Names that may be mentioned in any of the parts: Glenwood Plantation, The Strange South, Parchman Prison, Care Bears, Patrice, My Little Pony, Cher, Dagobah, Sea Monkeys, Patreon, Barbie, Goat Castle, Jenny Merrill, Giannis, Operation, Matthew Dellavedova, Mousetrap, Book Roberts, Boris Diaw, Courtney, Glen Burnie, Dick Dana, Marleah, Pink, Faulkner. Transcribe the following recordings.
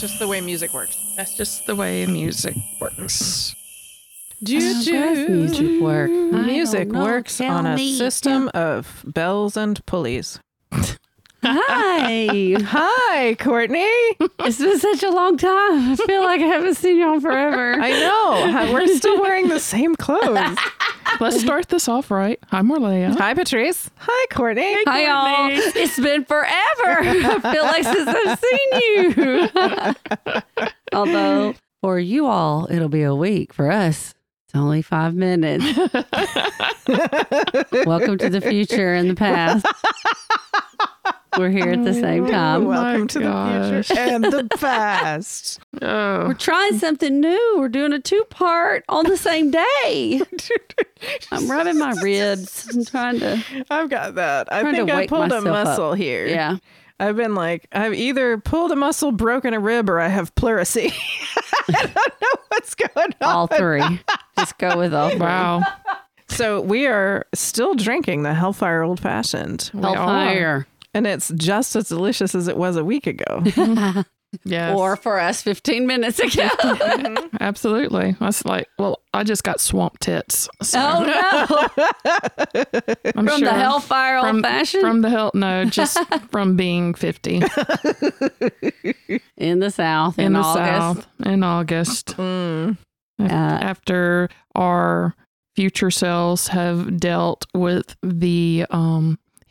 Just the way music works. That's just the way music works. Music work. Music works on a system of bells and pulleys. Hi. Hi, Courtney. It's been such a long time. I feel like I haven't seen y'all forever. I know. We're still wearing the same clothes. Let's start this off right. Hi, Morlea. Hi, Patrice. Hi, Courtney. Hey, Courtney. Hi, y'all. It's been forever. I feel like since I've seen you. Although, for you all, it'll be a week. For us, it's only 5 minutes. Welcome to the future and the past. We're here at the same time. Welcome to the future and the past. Oh. We're trying something new. We're doing a two-part on the same day. I'm rubbing my ribs. I'm trying to. I've got that. I think I pulled a muscle here. Yeah. I've been like, I've either pulled a muscle, broken a rib, or I have pleurisy. I don't know what's going on. All three. Just go with all three. Wow. So we are still drinking the Hellfire Old Fashioned. Hellfire. And it's just as delicious as it was a week ago. Yes. Or for us 15 minutes ago. Mm-hmm. Absolutely. I was like, well, I just got swamp tits. So. Oh, no. The Hellfire Old Fashioned? From the hell, no, just from being 50. In the South in August. Mm. After our future selves have dealt with the...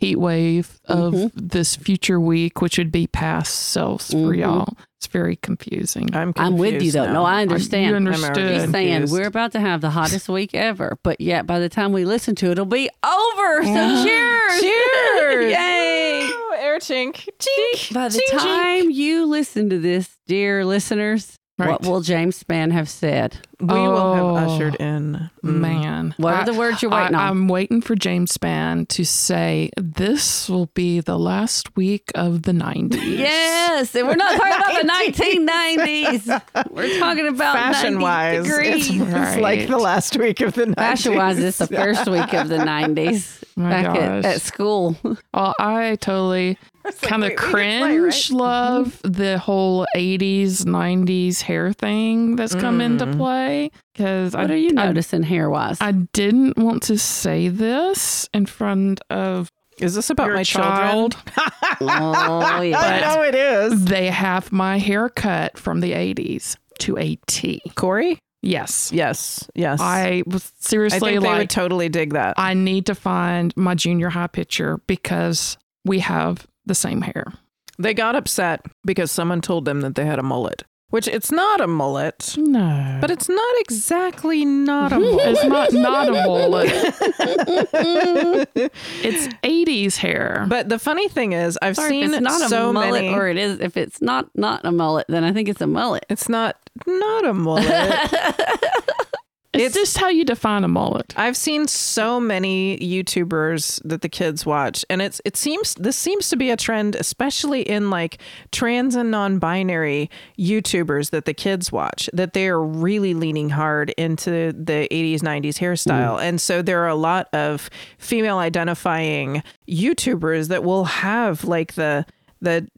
heat wave of this future week, which would be past selves for y'all. It's very confusing. I'm with you, though. Now. No, I understand. You understood. He's saying we're about to have the hottest week ever, but yet by the time we listen to it, it'll be over. So cheers. Cheers. Yay. Oh, air chink. Chink. By the time you listen to this, dear listeners, what will James Spann have said? We will have ushered in. Man. What are the words you're waiting on? I'm waiting for James Spann to say, this will be the last week of the 90s. Yes. And we're not talking about the 1990s. We're talking about fashion-wise. It's like the last week of the 90s. Fashion-wise, it's the first week of the 90s. Back at school. Oh, I totally... kind of cringe play, right? Love the whole 80s, 90s hair thing that's come into play. Because what are you noticing hair-wise? I didn't want to say this in front of... Is this about my child? Oh, yeah. I know it is. They have my haircut from the 80s to a T. Corey? Yes. Yes. Yes. I was seriously like... I think they would totally dig that. I need to find my junior high picture because we have... the same hair. They got upset because someone told them that they had a mullet, which it's not a mullet. No. But it's not exactly not a mullet. It's not a mullet. It's 80s hair. But the funny thing is, I've seen it's not so a mullet, many... Or it is, if it's not a mullet, then I think it's a mullet. It's not a mullet. It's just how you define a mullet. I've seen so many YouTubers that the kids watch, and this seems to be a trend, especially in like trans and non-binary YouTubers that the kids watch, that they are really leaning hard into the 80s, 90s hairstyle. And so there are a lot of female identifying YouTubers that will have like the,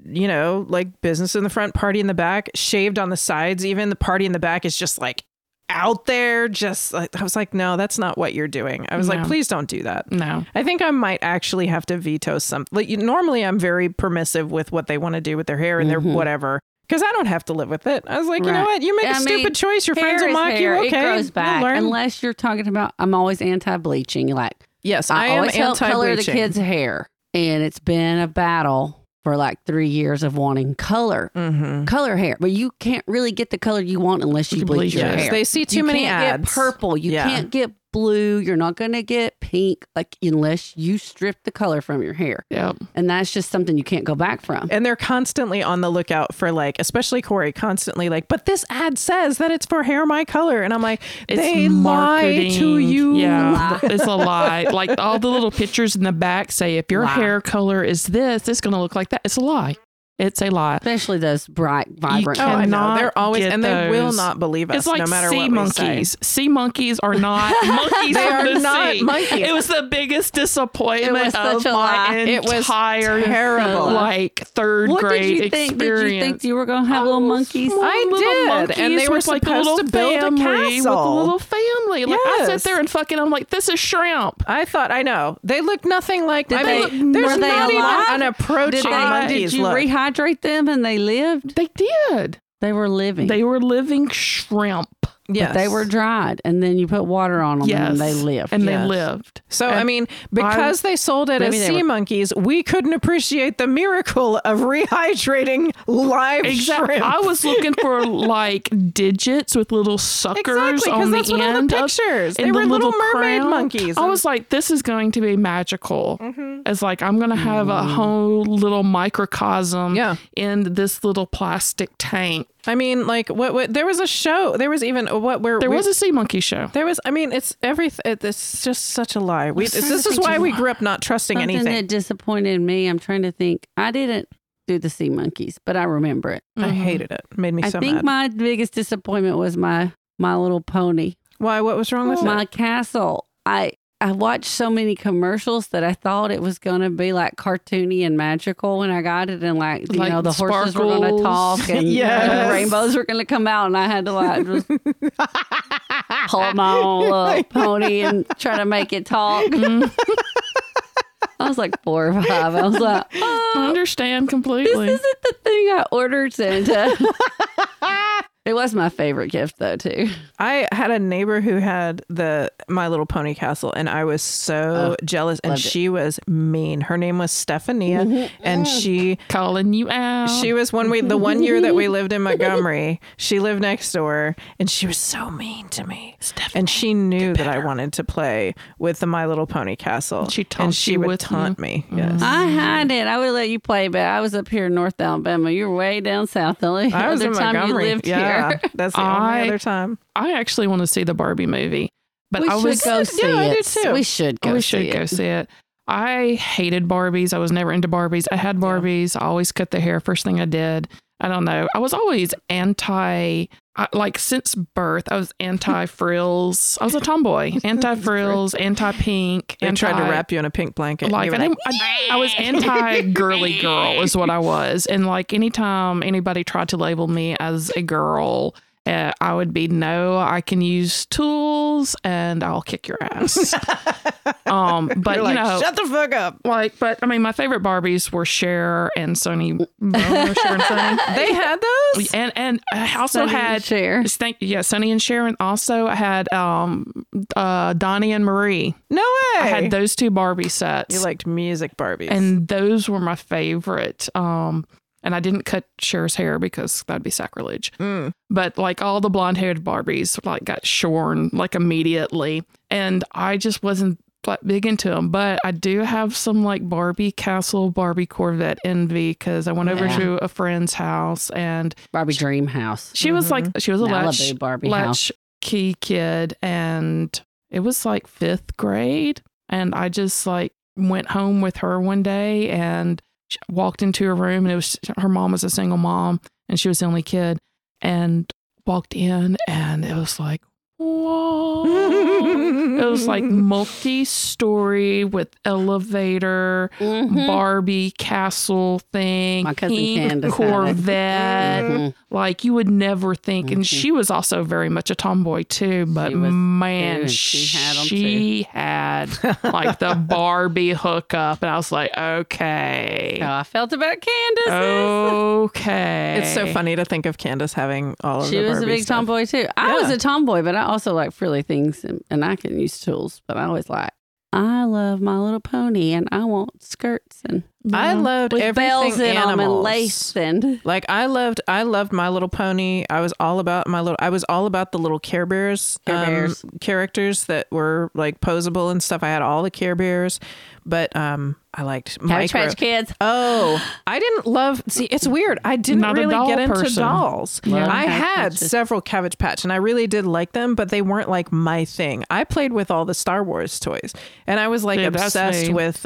you know, like business in the front, party in the back, shaved on the sides. Even the party in the back is just like out there, just like, I was like, no, that's not what you're doing. I was like, please don't do that. No, I think I might actually have to veto something. Like, normally I'm very permissive with what they want to do with their hair and their wtever, because I don't have to live with it. I was like, you know what, you make a stupid choice, your friends will mock you. Okay, it grows back. Unless you're talking about, I'm always anti-bleaching. Like, yes, I am always anti-bleaching. Color the kids' hair, and it's been a battle for like 3 years of wanting color, color hair. But you can't really get the color you want unless you bleach your hair. They see too many ads. You can't get purple. You can't get blue. You're not going to get pink, like, unless you strip the color from your hair. Yeah. And that's just something you can't go back from. And they're constantly on the lookout for, like, especially Corey, constantly like, but this ad says that it's for hair my color. And I'm like, it's they marketing. Lie to you. Yeah, it's a lie. Like, all the little pictures in the back say, if your hair color is this, it's going to look like that. It's a lie. It's a lie. Especially those bright, vibrant. Oh, I know. They're always, and they will not believe us, no matter what we say. It's like sea monkeys. Sea monkeys are not monkeys. They are not monkeys. It was the biggest disappointment of my entire, terrible, like, third grade experience. Did you think you were going to have little monkeys? I did. And they were supposed to build a castle. With a little family. Like, I sat there and fucking, I'm like, this is shrimp. I thought, I know. They look nothing like, I mean, there's not even an approaching monkeys look. Hydrate them and they lived. They did. They were living shrimp. Yes. But they were dried, and then you put water on them, yes, and they lived. And yes, they lived. So, and I mean, because they sold it as sea monkeys, we couldn't appreciate the miracle of rehydrating live shrimp. I was looking for, like, digits with little suckers on the end. Exactly, because that's what all the pictures. They were little mermaid monkeys. I was like, this is going to be magical. Mm-hmm. It's like, I'm going to have a whole little microcosm in this little plastic tank. I mean, like, what there was a show. There was even was a sea monkey show. There was, I mean, it's everything. It's just such a lie. This is why we grew up not trusting anything. Something that disappointed me. I'm trying to think. I didn't do the sea monkeys, but I remember it. Mm-hmm. I hated it. It made me so mad. I think my biggest disappointment was My Little Pony. Why? What was wrong with my castle? I watched so many commercials that I thought it was going to be like cartoony and magical when I got it. And like, you know, the sparkles. Horses were going to talk and the rainbows were going to come out. And I had to like just hold my own little pony and try to make it talk. I was like 4 or 5. I was like, I understand completely. This isn't the thing I ordered, Santa. It was my favorite gift, though, too. I had a neighbor who had the My Little Pony castle, and I was so jealous. And she was mean. Her name was Stephania, and she calling you out. She was the one year that we lived in Montgomery. She lived next door, and she was so mean to me. Stephanie, and she knew that I wanted to play with the My Little Pony castle. She would taunt me. Yes, I had it. I would let you play, but I was up here in North Alabama. You were way down south. I was in Montgomery. You lived here. Yeah, that's the only other time. I actually want to see the Barbie movie, but We should go see it. I hated Barbies. I was never into Barbies. I had Barbies. I always cut the hair. First thing I did. I don't know. I was always since birth, I was anti-frills. I was a tomboy. Anti-frills, anti-pink. They tried to wrap you in a pink blanket. Like, I was anti-girly girl is what I was. And like anytime anybody tried to label me as a girl, I would be, no, I can use tools and I'll kick your ass. But you're like, you know, shut the fuck up. Like, but I mean, my favorite Barbies were Cher and Sonny. Cher and Sonny. They had those, and I also had Cher. Sonny and Cher, and also I had Donnie and Marie. No way. I had those 2 Barbie sets. You liked music Barbies, and those were my favorite. And I didn't cut Cher's hair because that'd be sacrilege. Mm. But like all the blonde-haired Barbies like got shorn like immediately. And I just wasn't that big into them. But I do have some like Barbie Castle, Barbie Corvette envy because I went over to a friend's house and... Barbie Dream House. She was like, she was a latchkey kid. And it was like 5th grade. And I just like went home with her one day and... walked into a room, and it was her mom was a single mom, and she was the only kid. And walked in, and it was like, whoa! It was like multi-story with elevator, Barbie castle thing, my cousin Candace Corvette. Like you would never think. And she was also very much a tomboy too. But she had like the Barbie hookup, and I was like, okay, how I felt about Candace. Okay, it's so funny to think of Candace having all of. She was Barbie a big stuff. Tomboy too. I was a tomboy, but I also like frilly things, and I can use tools, but I always I love My Little Pony, and I want skirts and I loved everything animals. Like I loved My Little Pony. I was all about the little Care Bears, characters that were like posable and stuff. I had all the Care Bears, but I liked Micro Patch Kids. Oh, I didn't love. See, it's weird. I didn't really get into dolls. Yeah. I had several Cabbage Patch, and I really did like them, but they weren't like my thing. I played with all the Star Wars toys, and I was like obsessed with.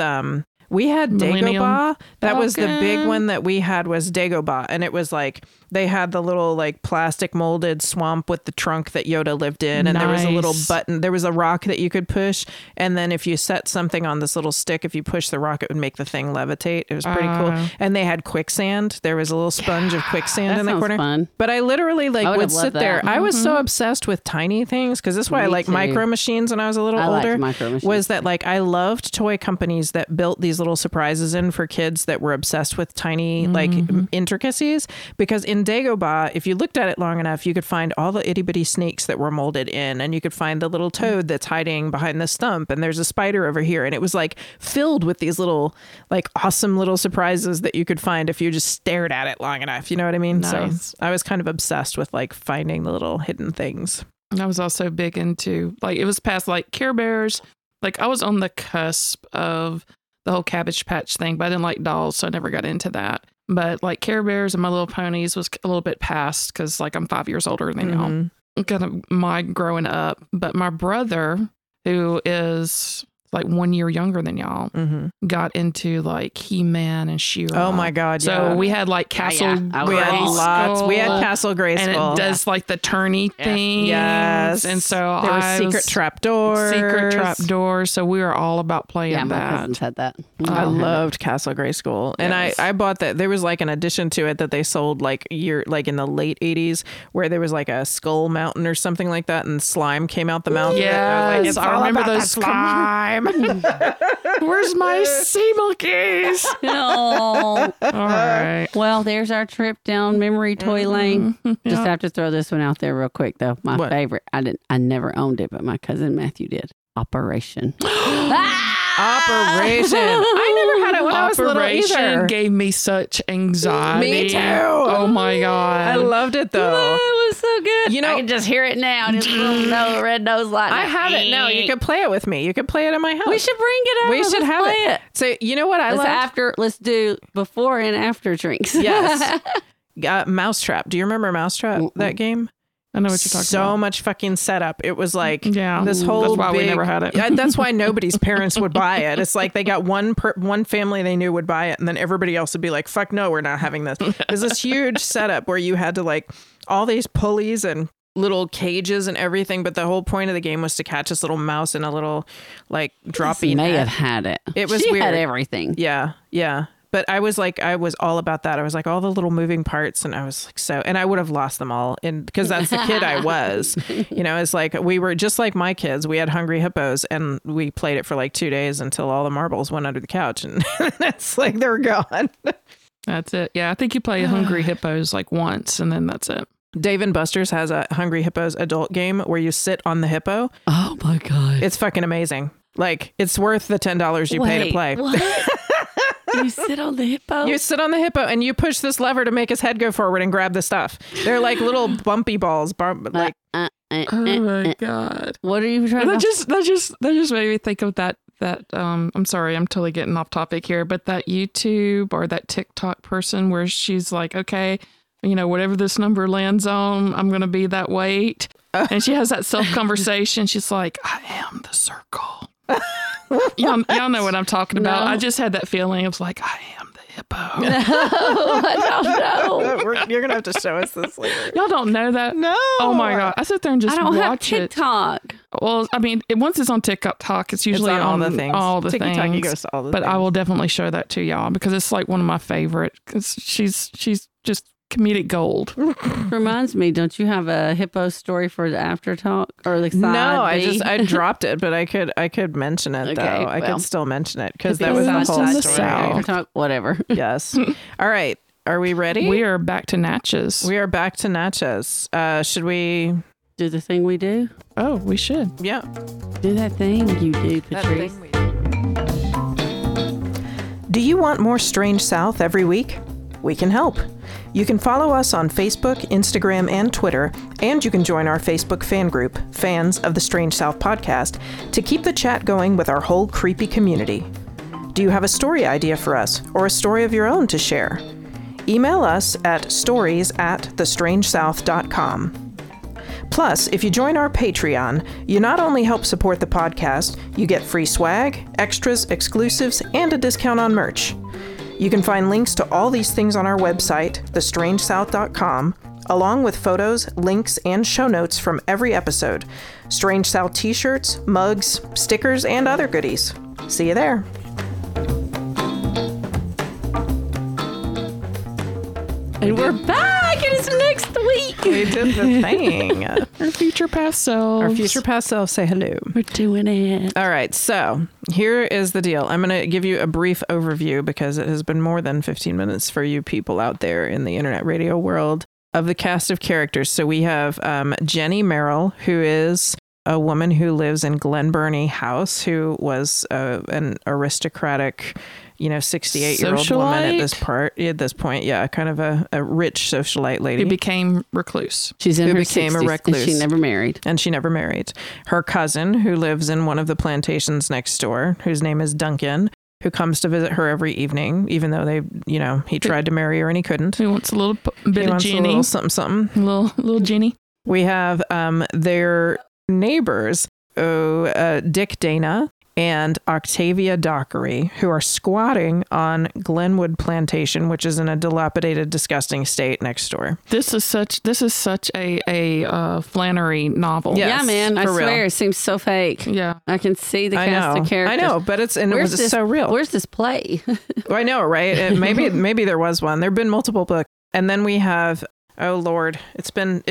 We had Dagobah. That was the big one that we had was Dagobah. And it was like, they had the little like plastic molded swamp with the trunk that Yoda lived in. And there was a little button. There was a rock that you could push. And then if you set something on this little stick, if you push the rock, it would make the thing levitate. It was pretty cool. And they had quicksand. There was a little sponge of quicksand in the corner. Fun. But I literally like would sit there. Mm-hmm. I was so obsessed with tiny things. Cause that's why I like Micro Machines when I was a little older. Was that like, I loved toy companies that built these little surprises in for kids that were obsessed with tiny like intricacies, because in Dagobah, if you looked at it long enough, you could find all the itty bitty snakes that were molded in, and you could find the little toad that's hiding behind the stump, and there's a spider over here, and it was like filled with these little like awesome little surprises that you could find if you just stared at it long enough, you know what I mean? So I was kind of obsessed with like finding the little hidden things. I was also big into like, it was past like Care Bears. Like I was on the cusp of the whole Cabbage Patch thing, but I didn't like dolls, so I never got into that. But like Care Bears and My Little Ponies was a little bit past, because like I'm 5 years older than y'all. Kind of my growing up. But my brother, who is like 1 year younger than y'all, got into like He-Man and Cher. Oh my God! So we had like Castle. Yeah. We had lots. We had Castle Grayskull, and it does like the turny thing. Yes, and so there was secret trap doors. So we were all about playing that. My cousins had that. I loved Castle Grayskull, and I bought that. There was like an addition to it that they sold like in the late '80s, where there was like a skull mountain or something like that, and slime came out the mountain. Yeah, like, I remember those slime. Where's my sea monkeys? Oh. All right. Well, there's our trip down memory toy lane. Just have to throw this one out there real quick, though. My favorite. I never owned it, but my cousin Matthew did. Operation. Operation. I never had it when I was little either. Operation gave me such anxiety. Me too. Oh my God. I loved it though. It was so good. You know, I can just hear it now. It's little red nose light. I have it now. You can play it with me. You can play it in my house. We should bring it up. We should have it. So you know what I love? Let's do before and after drinks. Yes. Mousetrap. Do you remember Mousetrap? That game? I know what you're talking about. So much fucking setup. It was like this whole big... That's why we never had it. That's why nobody's parents would buy it. It's like they got one family they knew would buy it, and then everybody else would be like, fuck no, we're not having this. There's this huge setup where you had to like all these pulleys and little cages and everything, but the whole point of the game was to catch this little mouse in a little like droppy net. She may have had it. It was weird. She had everything. Yeah. But I was all about that. I was like all the little moving parts, and I was like and I would have lost them all, and because that's the kid I was, you know. It's like we were just like my kids. We had Hungry Hippos, and we played it for like 2 days until all the marbles went under the couch, and it's like they're gone. That's it. Yeah, I think you play Hungry Hippos like once, and then that's it. Dave and Buster's has a Hungry Hippos adult game where you sit on the hippo. Oh my God, it's fucking amazing. Like it's worth the $10 you pay to play. What? You sit on the hippo? You sit on the hippo, and you push this lever to make his head go forward and grab the stuff. They're like little bumpy balls. Oh my God. What are you trying to... That just made me think of that I'm sorry, I'm totally getting off topic here, but that YouTube or that TikTok person where she's like, okay, you know, whatever this number lands on, I'm going to be that weight. And she has that self-conversation. She's like, I am the circle. Y'all know what I'm talking about. No. I just had that feeling. I was like, I am the hippo. No, I don't know. You're going to have to show us this later. Y'all don't know that? No. Oh, my God. I sit there and just watch it. I don't have TikTok. Well, I mean, once it's on TikTok, it's usually it's on all the things. All the TikTok things. Goes to all the things. I will definitely show that to y'all, because it's like one of my favorite. Because she's just... comedic gold. Reminds me, don't you have a hippo story for the after talk or the side? No, I dropped it, but I could mention it though. Well, I could still mention it because that was the whole story. After talk, whatever. Yes. All right. Are we ready? We are back to Natchez. Should we do the thing we do? Oh, we should. Yeah. Do that thing you do, Patrice. Do you want more Strange South every week? We can help. You can follow us on Facebook, Instagram, and Twitter, and you can join our Facebook fan group, Fans of the Strange South Podcast, to keep the chat going with our whole creepy community. Do you have a story idea for us, or a story of your own to share? Email us at stories@thestrangesouth.com. Plus, if you join our Patreon, you not only help support the podcast, you get free swag, extras, exclusives, and a discount on merch. You can find links to all these things on our website, thestrangesouth.com, along with photos, links, and show notes from every episode, Strange South t-shirts, mugs, stickers, and other goodies. See you there. And we're back! It is next week! We did the thing. Our future past selves. Our future past selves say hello. We're doing it. All right, so here is the deal. I'm going to give you a brief overview because it has been more than 15 minutes for you people out there in the internet radio world of the cast of characters. So we have Jenny Merrill, who is a woman who lives in Glen Burnie House, who was an aristocratic, 68-year-old woman at this point. Yeah, kind of a rich socialite lady. Who became recluse. She's in her 60s, a recluse. And she never married. Her cousin, who lives in one of the plantations next door, whose name is Duncan, who comes to visit her every evening, even though he tried to marry her and he couldn't. He wants a little bit of Jenny. A little something. A little Jenny. We have their neighbors, Dick Dana and Octavia Dockery, who are squatting on Glenwood Plantation, which is in a dilapidated, disgusting state next door. This is such a Flannery novel. Yes, yeah, man. I swear, real. It seems so fake. Yeah, I can see the cast of characters. I know, but it was so real. Where's this play? I know, right? Maybe there was one. There've been multiple books, and then we have. Oh, Lord, it's been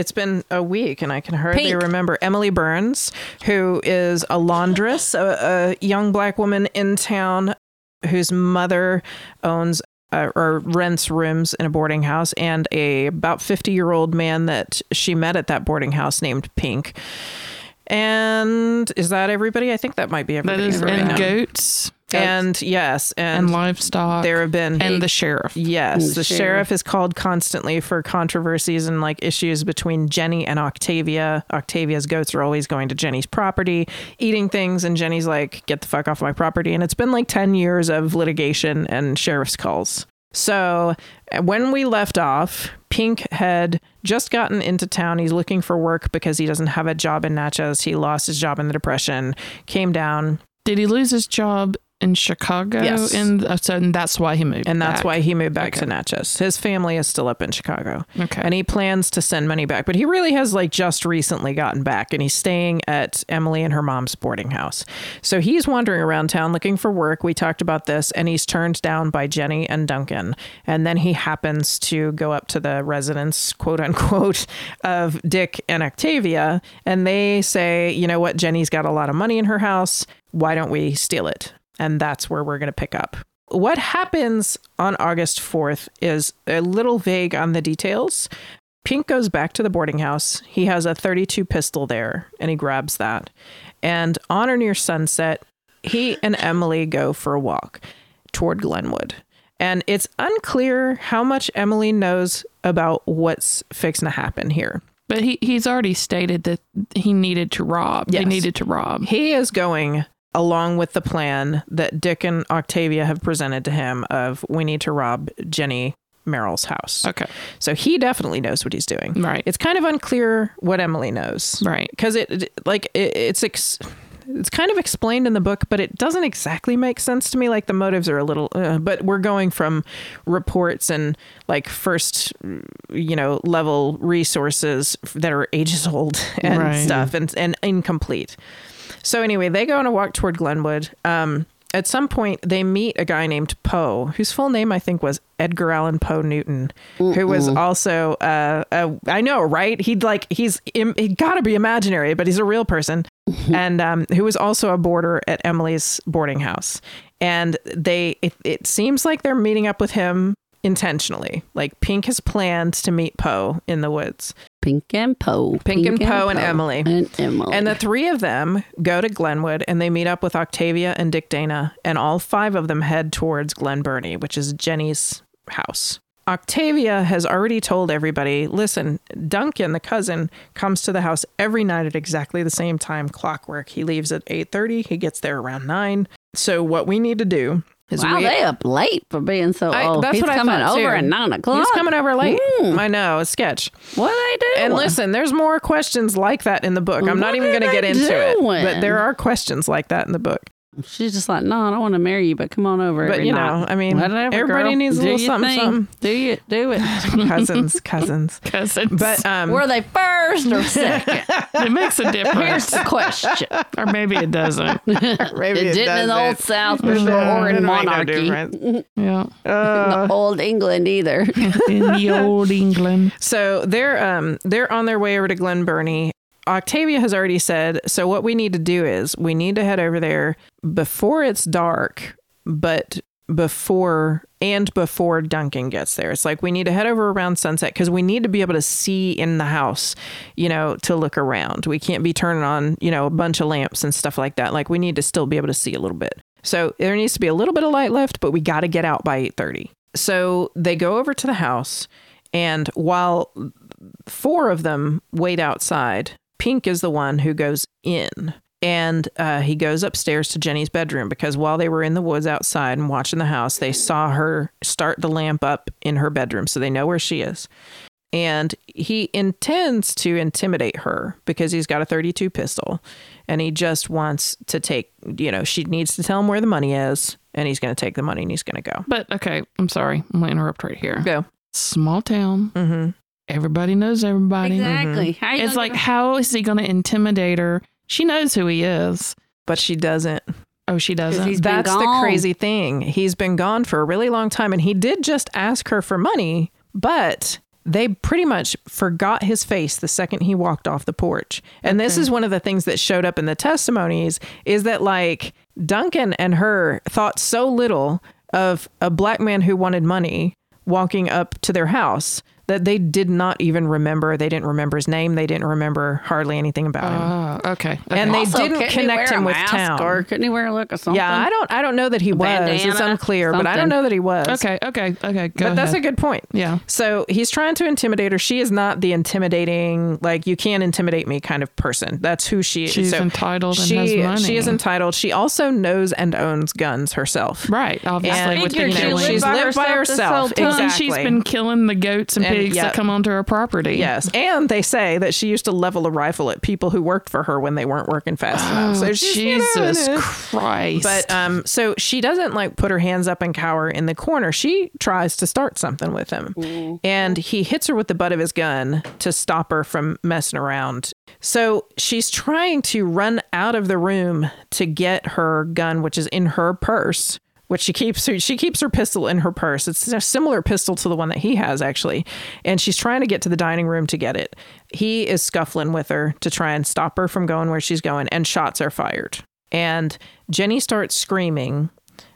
a week and I can hardly remember. Emily Burns, who is a laundress, a young black woman in town whose mother owns or rents rooms in a boarding house, and about 50-year-old man that she met at that boarding house named Pink. And is that everybody? I think that might be everybody. That is, and goats. And yes, and livestock. There have been the sheriff. Yes, and the sheriff is called constantly for controversies and issues between Jenny and Octavia. Octavia's goats are always going to Jenny's property, eating things, and Jenny's like, "Get the fuck off my property!" And it's been 10 years of litigation and sheriff's calls. So when we left off, Pink had just gotten into town. He's looking for work because he doesn't have a job in Natchez. He lost his job in the Depression. Came down. Did he lose his job? In Chicago? Yes. And that's why he moved back to Natchez. His family is still up in Chicago. Okay. And he plans to send money back. But he really has just recently gotten back. And he's staying at Emily and her mom's boarding house. So he's wandering around town looking for work. We talked about this. And he's turned down by Jenny and Duncan. And then he happens to go up to the residence, quote unquote, of Dick and Octavia. And they say, you know what? Jenny's got a lot of money in her house. Why don't we steal it? And that's where we're going to pick up. What happens on August 4th is a little vague on the details. Pink goes back to the boarding house. He has a .32 pistol there, and he grabs that. And on or near sunset, he and Emily go for a walk toward Glenwood. And it's unclear how much Emily knows about what's fixing to happen here. But he's already stated that he needed to rob. Yes. They needed to rob. He is going along with the plan that Dick and Octavia have presented to him of, we need to rob Jenny Merrill's house. Okay. So he definitely knows what he's doing. Right. It's kind of unclear what Emily knows. Right. Because it's kind of explained in the book, but it doesn't exactly make sense to me. The motives are a little, but we're going from reports and first, level resources that are ages old and stuff and incomplete. So anyway, they go on a walk toward Glenwood. At some point, they meet a guy named Poe, whose full name I think was Edgar Allan Poe Newton, who was also, I know, right? He got to be imaginary, but he's a real person. And who was also a boarder at Emily's boarding house. And it seems like they're meeting up with him intentionally. Pink has planned to meet Poe in the woods. Pink and Poe. Pink and Poe and Emily. And the three of them go to Glenwood and they meet up with Octavia and Dick Dana, and all five of them head towards Glen Burnie, which is Jenny's house. Octavia has already told everybody, listen, Duncan, the cousin, comes to the house every night at exactly the same time, clockwork. He leaves at 8:30. He gets there around 9. So what we need to do is... Wow, they up late for being so old. That's what I thought, too. He's coming over at 9 o'clock. He's coming over late. I know, a sketch. What do they do? And listen, there's more questions like that in the book. I'm not even going to get into it. But there are questions like that in the book. She's just like, no, I don't want to marry you, but come on over. But, you know, I mean, everybody needs a little something. Do it. Cousins. But were they first or second? It makes a difference. Here's the question. Or maybe it doesn't. Maybe it didn't in the old South or in monarchy. Yeah. In the old England either. In the old England. So they're on their way over to Glen Burnie. Octavia has already said, so what we need to do is we need to head over there before it's dark, but before Duncan gets there. It's like we need to head over around sunset because we need to be able to see in the house, you know, to look around. We can't be turning on, you know, a bunch of lamps and stuff like that. Like we need to still be able to see a little bit. So there needs to be a little bit of light left, but we got to get out by 8:30. So they go over to the house, and while four of them wait outside, Pink is the one who goes in, and he goes upstairs to Jenny's bedroom because while they were in the woods outside and watching the house, they saw her start the lamp up in her bedroom. So they know where she is. And he intends to intimidate her because he's got a .32 pistol and he just wants to take, you know, she needs to tell him where the money is, and he's going to take the money and he's going to go. But okay, I'm sorry. I'm going to interrupt right here. Go. Small town. Mm-hmm. Everybody knows everybody. Exactly. Mm-hmm. It's like, how is he going to intimidate her? She knows who he is. But she doesn't. Oh, she doesn't? That's the crazy thing. He's been gone for a really long time. And he did just ask her for money, but they pretty much forgot his face the second he walked off the porch. And This is one of the things that showed up in the testimonies is that, like, Duncan and her thought so little of a black man who wanted money walking up to their house that they did not even remember. They didn't remember his name. They didn't remember hardly anything about him. Oh, okay. And they also didn't connect him with town. Or couldn't he wear a look or something? Yeah, I don't know that he was. Bandana, it's unclear, something. But I don't know that he was. Okay. Go ahead. That's a good point. Yeah. So he's trying to intimidate her. She is not the intimidating, like, you can't intimidate me kind of person. That's who she is. She's entitled and has money. She is entitled. She also knows and owns guns herself. Right. Obviously. She's lived by herself. Exactly. And she's been killing the goats and pigs that come onto her property. Yes. And they say that she used to level a rifle at people who worked for her when they weren't working fast enough. So Jesus Christ. But so she doesn't, like, put her hands up and cower in the corner. She tries to start something with him. Mm-hmm. And he hits her with the butt of his gun to stop her from messing around. So she's trying to run out of the room to get her gun, which is in her purse. Which she keeps her pistol in her purse. It's a similar pistol to the one that he has, actually. And she's trying to get to the dining room to get it. He is scuffling with her to try and stop her from going where she's going, and shots are fired. And Jenny starts screaming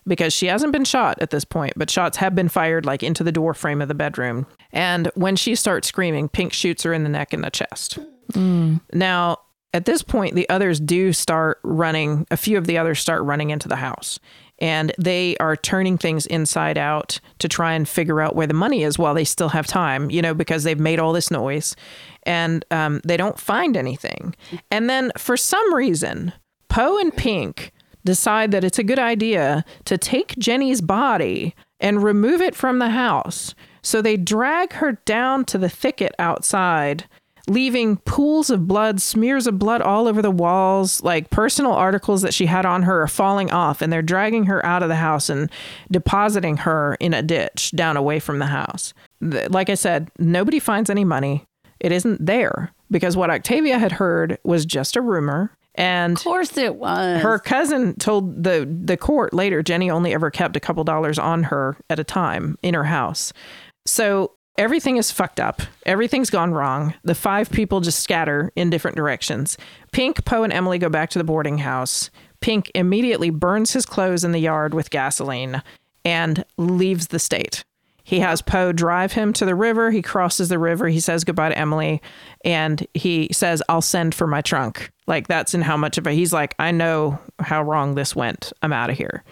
because she hasn't been shot at this point, but shots have been fired, like, into the door frame of the bedroom. And when she starts screaming, Pink shoots her in the neck and the chest. Mm. Now, at this point, the others do start running. A few of the others start running into the house. And they are turning things inside out to try and figure out where the money is while they still have time, you know, because they've made all this noise. And they don't find anything. And then for some reason, Poe and Pink decide that it's a good idea to take Jenny's body and remove it from the house. So they drag her down to the thicket outside, leaving pools of blood, smears of blood all over the walls, like personal articles that she had on her are falling off, and they're dragging her out of the house and depositing her in a ditch down away from the house. Like I said, nobody finds any money. It isn't there because what Octavia had heard was just a rumor. And of course it was. Her cousin told the court later, Jenny only ever kept a couple dollars on her at a time in her house. So everything is fucked up. Everything's gone wrong. The five people just scatter in different directions. Pink, Poe, and Emily go back to the boarding house. Pink immediately burns his clothes in the yard with gasoline and leaves the state. He has Poe drive him to the river. He crosses the river. He says goodbye to Emily. And he says, I'll send for my trunk. Like, that's in how much of a... He's like, I know how wrong this went. I'm out of here.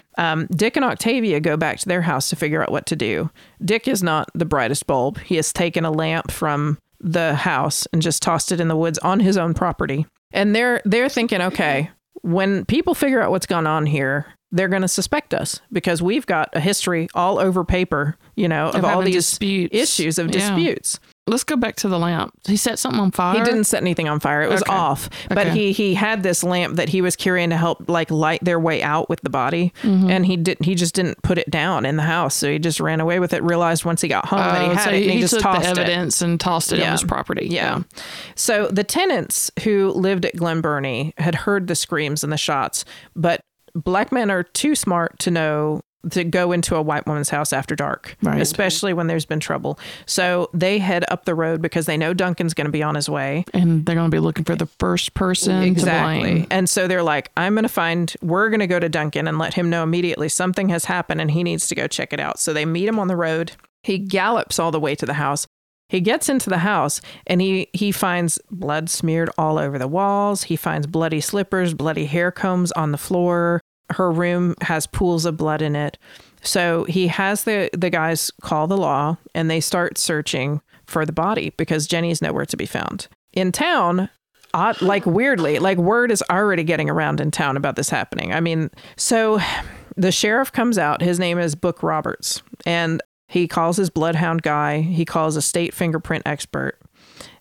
Dick and Octavia go back to their house to figure out what to do. Dick is not the brightest bulb. He has taken a lamp from the house and just tossed it in the woods on his own property. And they're thinking, okay, when people figure out what's gone on here, they're going to suspect us because we've got a history all over paper, you know, of all these disputes. Issues of disputes. Let's go back to the lamp. He set something on fire? He didn't set anything on fire. It was off. But he had this lamp that he was carrying to help like light their way out with the body. Mm-hmm. And he just didn't put it down in the house. So he just ran away with it, realized once he got home that he had so it. And he just took tossed the evidence and tossed it on his property. Yeah. So the tenants who lived at Glen Burnie had heard the screams and the shots, but black men are too smart to know to go into a white woman's house after dark, right, especially when there's been trouble. So they head up the road because they know Duncan's going to be on his way. And they're going to be looking for the first person to blame. And so they're like, we're going to go to Duncan and let him know immediately something has happened and he needs to go check it out. So they meet him on the road. He gallops all the way to the house. He gets into the house and he finds blood smeared all over the walls. He finds bloody slippers, bloody hair combs on the floor. Her room has pools of blood in it. So he has the guys call the law and they start searching for the body because Jenny's nowhere to be found. In town, word is already getting around in town about this happening. I mean, so the sheriff comes out. His name is Book Roberts. And he calls his bloodhound guy. He calls a state fingerprint expert.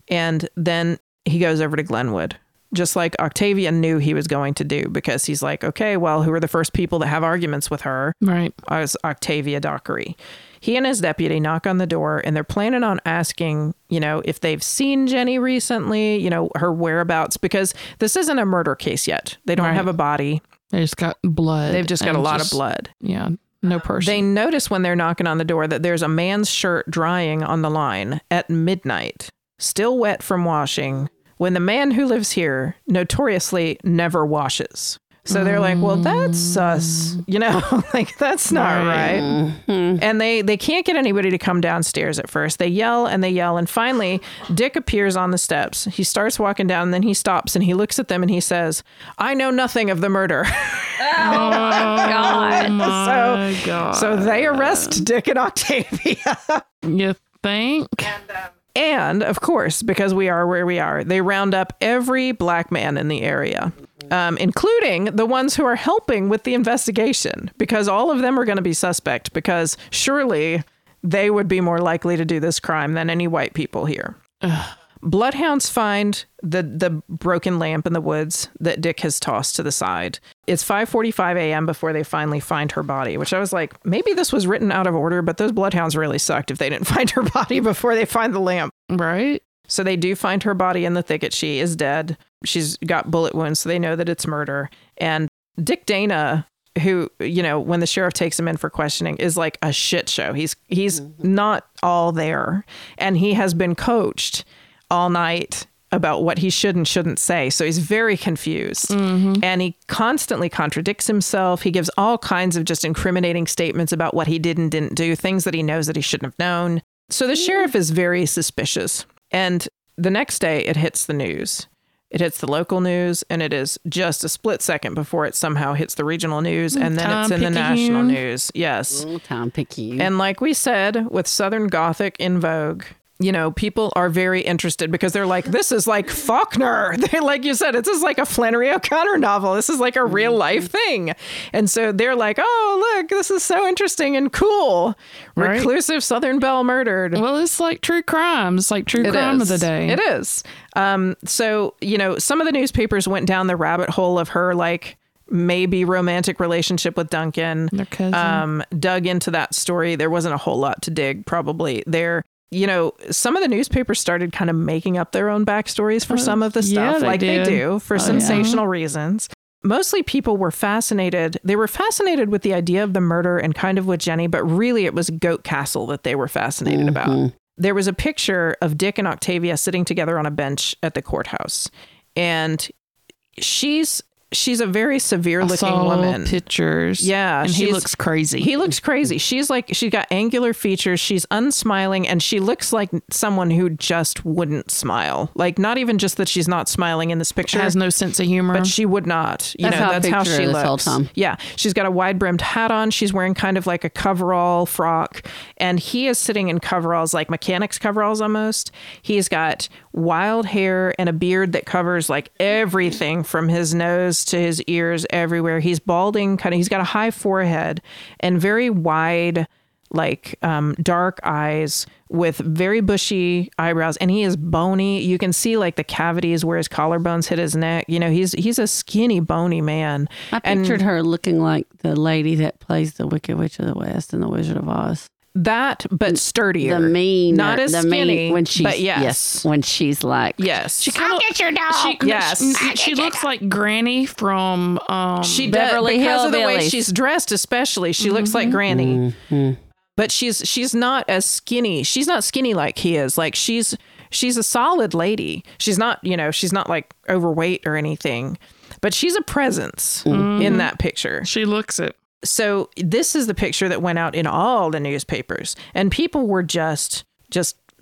And then he goes over to Glenwood, just like Octavia knew he was going to do, because he's like, okay, well, who are the first people that have arguments with her? Right. It was Octavia Dockery. He and his deputy knock on the door and they're planning on asking, you know, if they've seen Jenny recently, you know, her whereabouts, because this isn't a murder case yet. They don't have a body. They just got blood. They've just got a lot of blood. Yeah. No person. They notice when they're knocking on the door that there's a man's shirt drying on the line at midnight, still wet from washing, when the man who lives here notoriously never washes. So they're like, well, that's sus, you know, like that's not right. Mm-hmm. And they can't get anybody to come downstairs at first. They yell. And finally, Dick appears on the steps. He starts walking down and then he stops and he looks at them and he says, I know nothing of the murder. Oh my God. So they arrest Dick and Octavia. You think? And of course, because we are where we are, they round up every black man in the area. Including the ones who are helping with the investigation, because all of them are going to be suspect, because surely they would be more likely to do this crime than any white people here. Ugh. Bloodhounds find the broken lamp in the woods that Dick has tossed to the side. It's 5:45 a.m. before they finally find her body, which I was like, maybe this was written out of order, but those bloodhounds really sucked if they didn't find her body before they find the lamp. Right. So they do find her body in the thicket. She is dead. She's got bullet wounds, so they know that it's murder. And Dick Dana, who, you know, when the sheriff takes him in for questioning, is like a shit show. He's not all there. And he has been coached all night about what he should and shouldn't say. So he's very confused. Mm-hmm. And he constantly contradicts himself. He gives all kinds of just incriminating statements about what he did and didn't do, things that he knows that he shouldn't have known. So the sheriff is very suspicious. And the next day it hits the news. It hits the local news, and it is just a split second before it somehow hits the regional news, and then it's in the national news. Yes. Tom Picayune. And like we said, with Southern Gothic in vogue, you know, people are very interested because they're like, this is like Faulkner. They're like, you said, this is like a Flannery O'Connor novel. This is like a real life thing. And so they're like, oh, look, this is so interesting and cool. Right? Reclusive Southern Belle murdered. Well, it's like true crime. It's like true crime of the day. It is. So, you know, some of the newspapers went down the rabbit hole of her, like, maybe romantic relationship with Duncan. Their cousin. Dug into that story. There wasn't a whole lot to dig, probably. You know, some of the newspapers started kind of making up their own backstories for some of the stuff, they do for sensational reasons. Mostly people were fascinated. They were fascinated with the idea of the murder and kind of with Jenny, but really it was Goat Castle that they were fascinated about. There was a picture of Dick and Octavia sitting together on a bench at the courthouse. And she's she's a very severe looking woman. Pictures. Yeah. And he looks crazy. He looks crazy. She's like, she's got angular features. She's unsmiling. And she looks like someone who just wouldn't smile. Like, not even just that she's not smiling in this picture. She has no sense of humor. But she would not. That's how she looks. Yeah. She's got a wide brimmed hat on. She's wearing kind of like a coverall frock. And he is sitting in coveralls, like mechanics coveralls almost. He's got wild hair and a beard that covers like everything from his nose to his ears, everywhere. He's balding, kind of. He's got a high forehead and very wide, like dark eyes with very bushy eyebrows. And he is bony. You can see like the cavities where his collarbones hit his neck. You know, he's a skinny, bony man. I pictured her looking like the lady that plays the Wicked Witch of the West in The Wizard of Oz. That, but sturdier. The mean. Not as skinny. When she's, but yes. When she's like. Yes. She kinda, I'll get your dog. She looks like Granny from Beverly Hills. Because of the way she's dressed, especially. She looks like Granny. Mm-hmm. But she's not as skinny. She's not skinny like he is. Like, she's a solid lady. She's not, you know, she's not like overweight or anything. But she's a presence in that picture. She looks it. So this is the picture that went out in all the newspapers, and people were just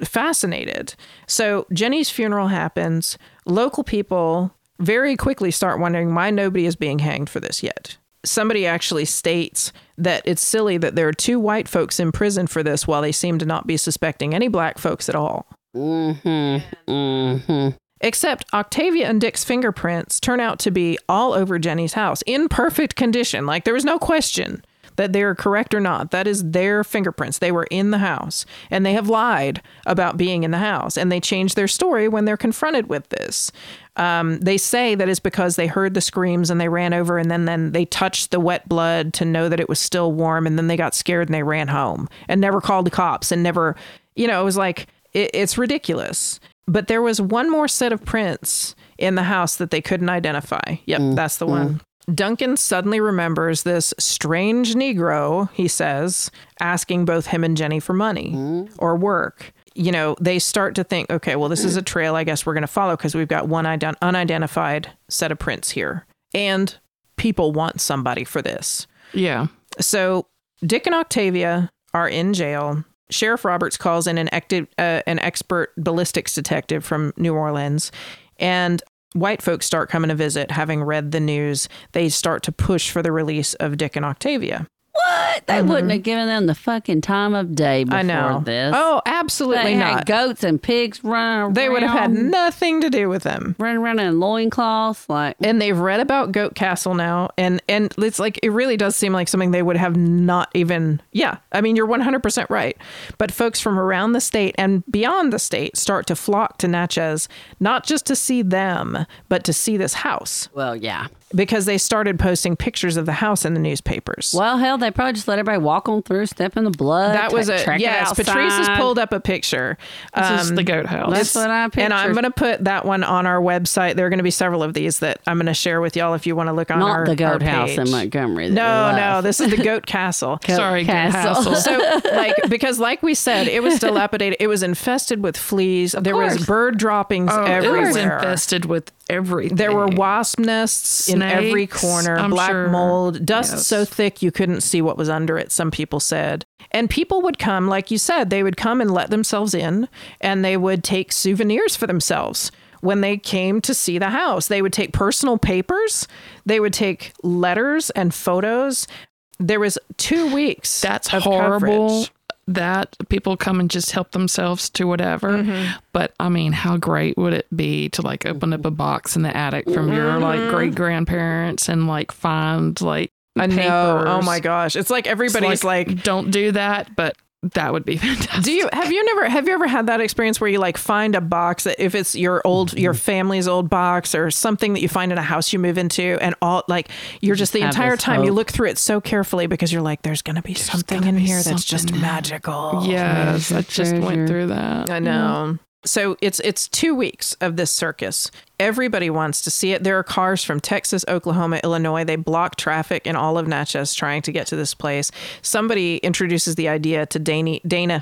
fascinated. So Jenny's funeral happens. Local people very quickly start wondering why nobody is being hanged for this yet. Somebody actually states that it's silly that there are two white folks in prison for this while they seem to not be suspecting any black folks at all. Mm-hmm. Mm-hmm. Except Octavia and Dick's fingerprints turn out to be all over Jenny's house in perfect condition. Like, there was no question that they are correct or not. That is their fingerprints. They were in the house, and they have lied about being in the house, and they change their story when they're confronted with this. They say that it's because they heard the screams and they ran over, and then they touched the wet blood to know that it was still warm, and then they got scared and they ran home and never called the cops and never, you know, it was like, it's ridiculous. But there was one more set of prints in the house that they couldn't identify. Yep, that's the one. Duncan suddenly remembers this strange Negro, he says, asking both him and Jenny for money or work. You know, they start to think, okay, well, this is a trail I guess we're going to follow because we've got one unidentified set of prints here. And people want somebody for this. Yeah. So Dick and Octavia are in jail. Sheriff Roberts calls in an expert ballistics detective from New Orleans, and white folks start coming to visit. Having read the news, they start to push for the release of Dick and Octavia. What? They wouldn't have given them the fucking time of day before this. Oh, absolutely they not. Had goats and pigs running around. They would have had nothing to do with them. Running around in loincloths. Like. And they've read about Goat Castle now. And it's like, it really does seem like something they would have not even. Yeah. I mean, you're 100% right. But folks from around the state and beyond the state start to flock to Natchez, not just to see them, but to see this house. Well, yeah. Because they started posting pictures of the house in the newspapers. Well, hell, they probably just let everybody walk on through, step in the blood. That was yes. Patrice has pulled up a picture. This is the goat house. That's what I pictured. And I'm going to put that one on our website. There are going to be several of these that I'm going to share with y'all if you want to look on our page. Not the goat house in Montgomery. No, this is the Goat Castle. Goat Castle. So, because like we said, it was dilapidated. It was infested with fleas. There was bird droppings everywhere. It was infested with everything. There were wasp nests in every corner, black mold, dust so thick you couldn't see what was under it, some people said. And people would come, like you said, they would come and let themselves in, and they would take souvenirs for themselves. When they came to see the house, they would take personal papers, they would take letters and photos. There was 2 weeks of horrible coverage. That people come and just help themselves to whatever. Mm-hmm. But I mean, how great would it be to like open up a box in the attic from your like great grandparents and like find like papers. Oh my gosh. It's like everybody's like, don't do that, but that would be fantastic. Have you ever had that experience where you like find a box that if it's your family's old box or something that you find in a house you move into and all like you're just the entire time you look through it so carefully because you're like there's going to be something in here that's just magical. Yes, I just went through that. I know. So it's 2 weeks of this circus. Everybody wants to see it. There are cars from Texas, Oklahoma, Illinois. They block traffic in all of Natchez trying to get to this place. Somebody introduces the idea to Dana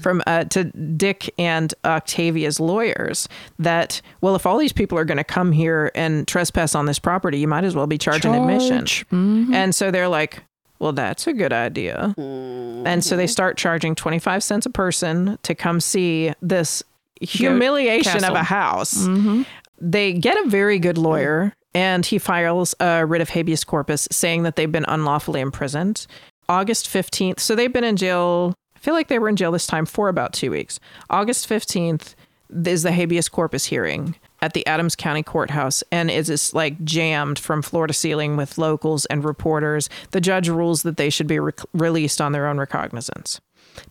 from to Dick and Octavia's lawyers that, well, if all these people are going to come here and trespass on this property, you might as well be charging admission. Mm-hmm. And so they're like, well, that's a good idea. Mm-hmm. And so they start charging 25 cents a person to come see this humiliation of a house. Mm-hmm. They get a very good lawyer, and he files a writ of habeas corpus saying that they've been unlawfully imprisoned. August 15th. So they've been in jail. I feel like they were in jail this time for about 2 weeks. August 15th is the habeas corpus hearing at the Adams County Courthouse, and it is like jammed from floor to ceiling with locals and reporters. The judge rules that they should be released on their own recognizance.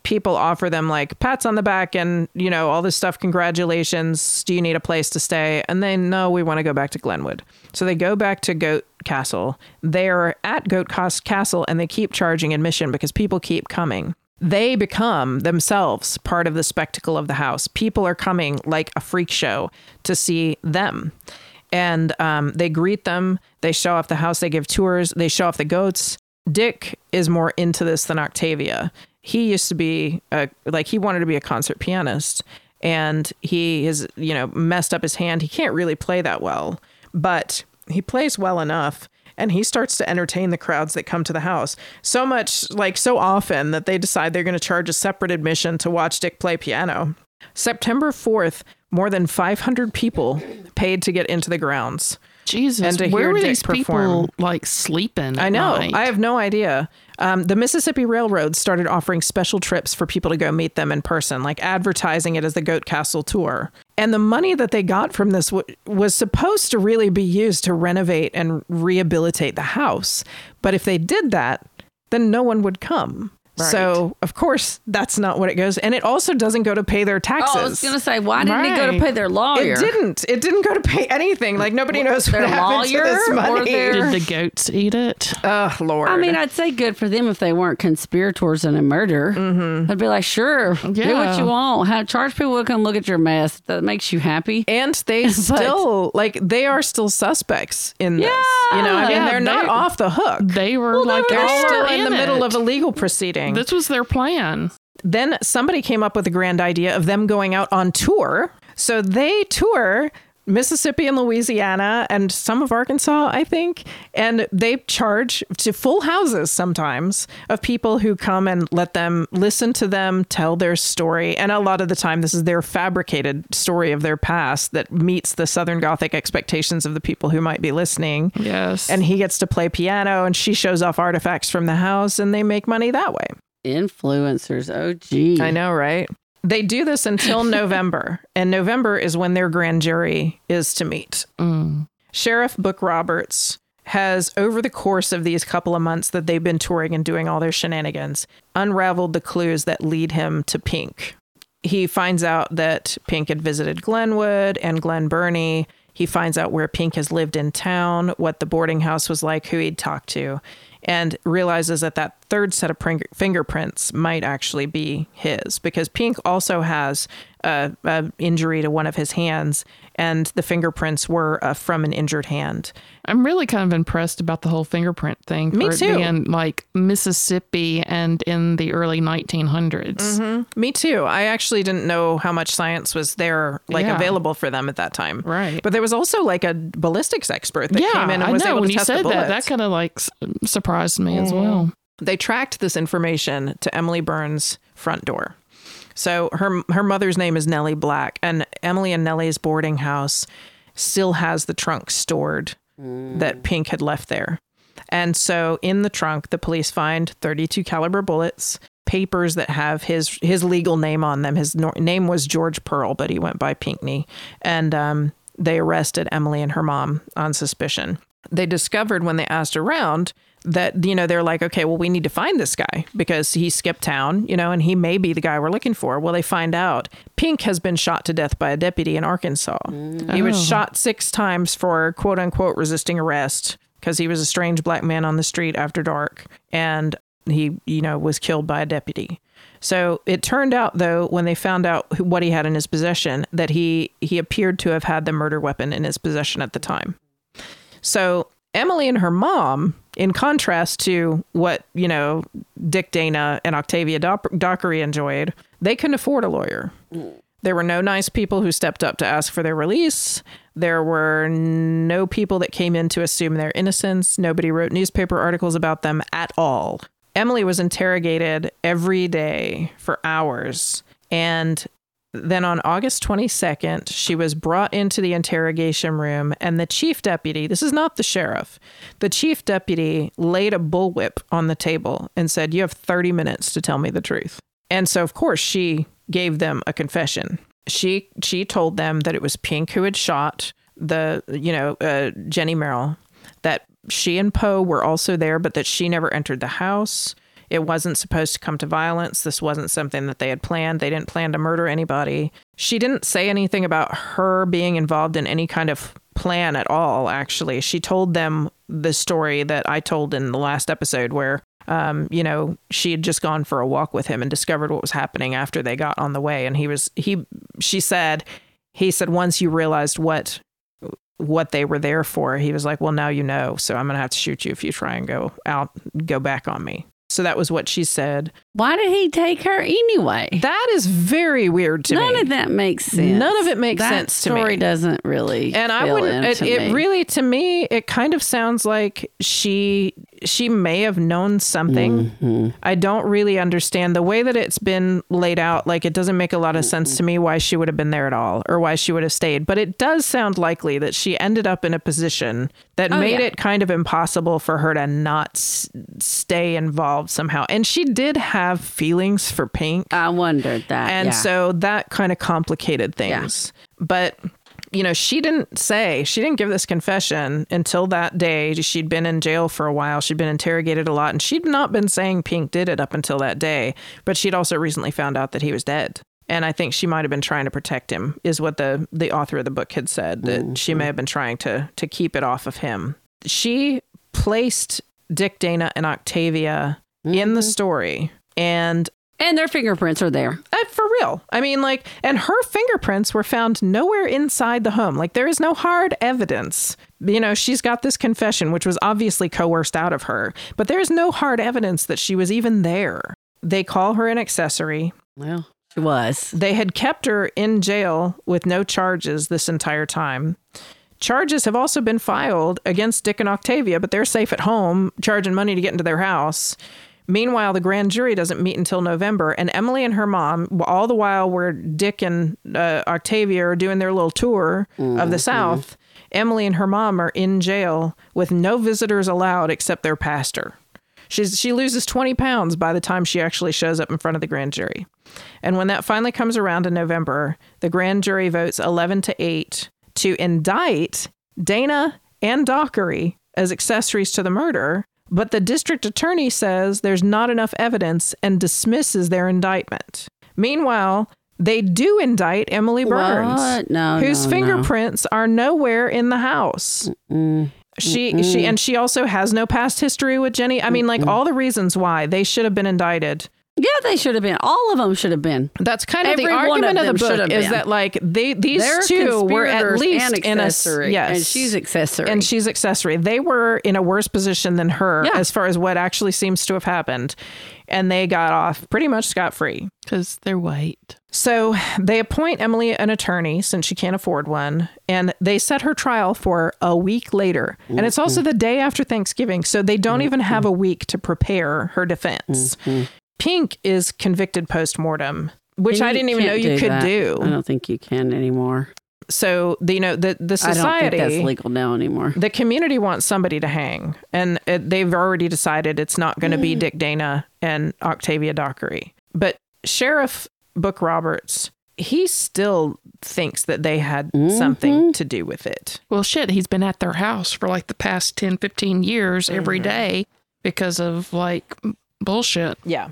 People offer them like pats on the back and, you know, all this stuff. Congratulations. Do you need a place to stay? And they no, we want to go back to Glenwood. So they go back to Goat Castle. They're at Goat Castle and they keep charging admission because people keep coming. They become themselves part of the spectacle of the house. People are coming like a freak show to see them. And they greet them. They show off the house. They give tours. They show off the goats. Dick is more into this than Octavia. He used to be he wanted to be a concert pianist, and he has, you know, messed up his hand. He can't really play that well, but he plays well enough, and he starts to entertain the crowds that come to the house so much, like so often, that they decide they're going to charge a separate admission to watch Dick play piano. September 4th, more than 500 people paid to get into the grounds. Jesus, where were these people like sleeping? I know. I have no idea. The Mississippi Railroad started offering special trips for people to go meet them in person, like advertising it as the Goat Castle Tour. And the money that they got from this was supposed to really be used to renovate and rehabilitate the house. But if they did that, then no one would come. Right. So, of course, that's not what it goes. And it also doesn't go to pay their taxes. Oh, I was going to say, why didn't it go to pay their lawyer? It didn't. It didn't go to pay anything. Like, nobody knows what happened to this money. Did the goats eat it? Oh, Lord. I mean, I'd say good for them if they weren't conspirators in a murder. Mm-hmm. I'd be like, sure, do what you want. Charge people to come look at your mess. That makes you happy. And they still, they are still suspects in this. You know, I mean, they're not off the hook. They were they're still in the middle of a legal proceeding. This was their plan. Then somebody came up with a grand idea of them going out on tour. So they tour Mississippi and Louisiana and some of Arkansas, I think. And they charge to full houses sometimes of people who come and let them listen to them tell their story. And a lot of the time, this is their fabricated story of their past that meets the Southern Gothic expectations of the people who might be listening. Yes. And he gets to play piano and she shows off artifacts from the house, and they make money that way. Influencers. Oh, gee. I know, right? They do this until November, and November is when their grand jury is to meet. Mm. Sheriff Book Roberts has, over the course of these couple of months that they've been touring and doing all their shenanigans, unraveled the clues that lead him to Pink. He finds out that Pink had visited Glenwood and Glen Burnie. He finds out where Pink has lived in town, what the boarding house was like, who he'd talked to, and realizes that third set of fingerprints might actually be his, because Pink also has an injury to one of his hands, and the fingerprints were from an injured hand. I'm really kind of impressed about the whole fingerprint thing. Me too. It being like Mississippi and in the early 1900s. Mm-hmm. Me too. I actually didn't know how much science was there, available for them at that time. Right. But there was also like a ballistics expert that came in and was able to test the bullets. When you said that kind of surprised me as well. They tracked this information to Emily Burns' front door. So her mother's name is Nellie Black, and Emily and Nellie's boarding house still has the trunk stored that Pink had left there. And so in the trunk, the police find 32 caliber bullets, papers that have his legal name on them. His name was George Pearl, but he went by Pinkney. And they arrested Emily and her mom on suspicion. They discovered when they asked around that, you know, they're like, okay, well, we need to find this guy because he skipped town, you know, and he may be the guy we're looking for. Well, they find out Pink has been shot to death by a deputy in Arkansas. Oh. He was shot 6 times for, quote unquote, resisting arrest because he was a strange black man on the street after dark. And he, you know, was killed by a deputy. So it turned out, though, when they found out what he had in his possession, that he appeared to have had the murder weapon in his possession at the time. So Emily and her mom, in contrast to what, you know, Dick Dana and Octavia Dockery enjoyed, they couldn't afford a lawyer. There were no nice people who stepped up to ask for their release. There were no people that came in to assume their innocence. Nobody wrote newspaper articles about them at all. Emily was interrogated every day for hours. And then on August 22nd, she was brought into the interrogation room, and the chief deputy, this is not the sheriff, the chief deputy laid a bullwhip on the table and said, "You have 30 minutes to tell me the truth." And so, of course, she gave them a confession. She told them that it was Pink who had shot the, Jenny Merrill, that she and Poe were also there, but that she never entered the house. It wasn't supposed to come to violence. This wasn't something that they had planned. They didn't plan to murder anybody. She didn't say anything about her being involved in any kind of plan at all, actually. She told them the story that I told in the last episode where, she had just gone for a walk with him and discovered what was happening after they got on the way. And she said, once you realized what they were there for, he was like, well, now you know, so I'm going to have to shoot you if you try and go back on me. So that was what she said. Why did he take her anyway? That is very weird to me. None of that makes sense. None of it makes sense to me. That story doesn't really. And I wouldn't. It really, to me, it kind of sounds like she may have known something. Mm-hmm. I don't really understand the way that it's been laid out. Like, it doesn't make a lot of sense to me why she would have been there at all or why she would have stayed. But it does sound likely that she ended up in a position that made it kind of impossible for her to not stay involved somehow. And she did have feelings for Pink. I wondered that. And so that kind of complicated things. Yeah. But, she didn't give this confession until that day. She'd been in jail for a while. She'd been interrogated a lot, and she'd not been saying Pink did it up until that day. But she'd also recently found out that he was dead. And I think she might have been trying to protect him, is what the author of the book had said, that she may have been trying to keep it off of him. She placed Dick Dana and Octavia in the story, and their fingerprints are there for real. I mean, and her fingerprints were found nowhere inside the home. Like, there is no hard evidence. She's got this confession, which was obviously coerced out of her, but there is no hard evidence that she was even there. They call her an accessory. Well, she was. They had kept her in jail with no charges this entire time. Charges have also been filed against Dick and Octavia, but they're safe at home, charging money to get into their house. Meanwhile, the grand jury doesn't meet until November, and Emily and her mom, all the while where Dick and Octavia are doing their little tour of the South, Emily and her mom are in jail with no visitors allowed except their pastor. She loses 20 pounds by the time she actually shows up in front of the grand jury. And when that finally comes around in November, the grand jury votes 11-8 to indict Dana and Dockery as accessories to the murder, but the district attorney says there's not enough evidence and dismisses their indictment. Meanwhile, they do indict Emily Burns, whose fingerprints are nowhere in the house. Mm-mm. She also has no past history with Jenny. I mean, all the reasons why they should have been indicted. Yeah, they should have been. All of them should have been. That's kind of the argument of the book, is that these two were at least in a... Yes. And she's accessory. They were in a worse position than her as far as what actually seems to have happened. And they got off pretty much scot-free. Because they're white. So they appoint Emily an attorney, since she can't afford one, and they set her trial for a week later. Mm-hmm. And it's also the day after Thanksgiving, so they don't even have a week to prepare her defense. Mm-hmm. Pink is convicted post-mortem, which I didn't even know you could do. I don't think you can anymore. So, the society... I don't think that's legal now anymore. The community wants somebody to hang, and they've already decided it's not going to be Dick Dana and Octavia Dockery. But Sheriff Book Roberts, he still thinks that they had something to do with it. Well, shit, he's been at their house for, the past 10, 15 years every day because of, bullshit. Yeah.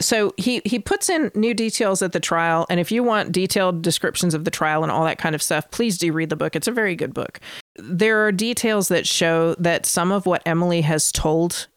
So he puts in new details at the trial. And if you want detailed descriptions of the trial and all that kind of stuff, please do read the book. It's a very good book. There are details that show that some of what Emily has told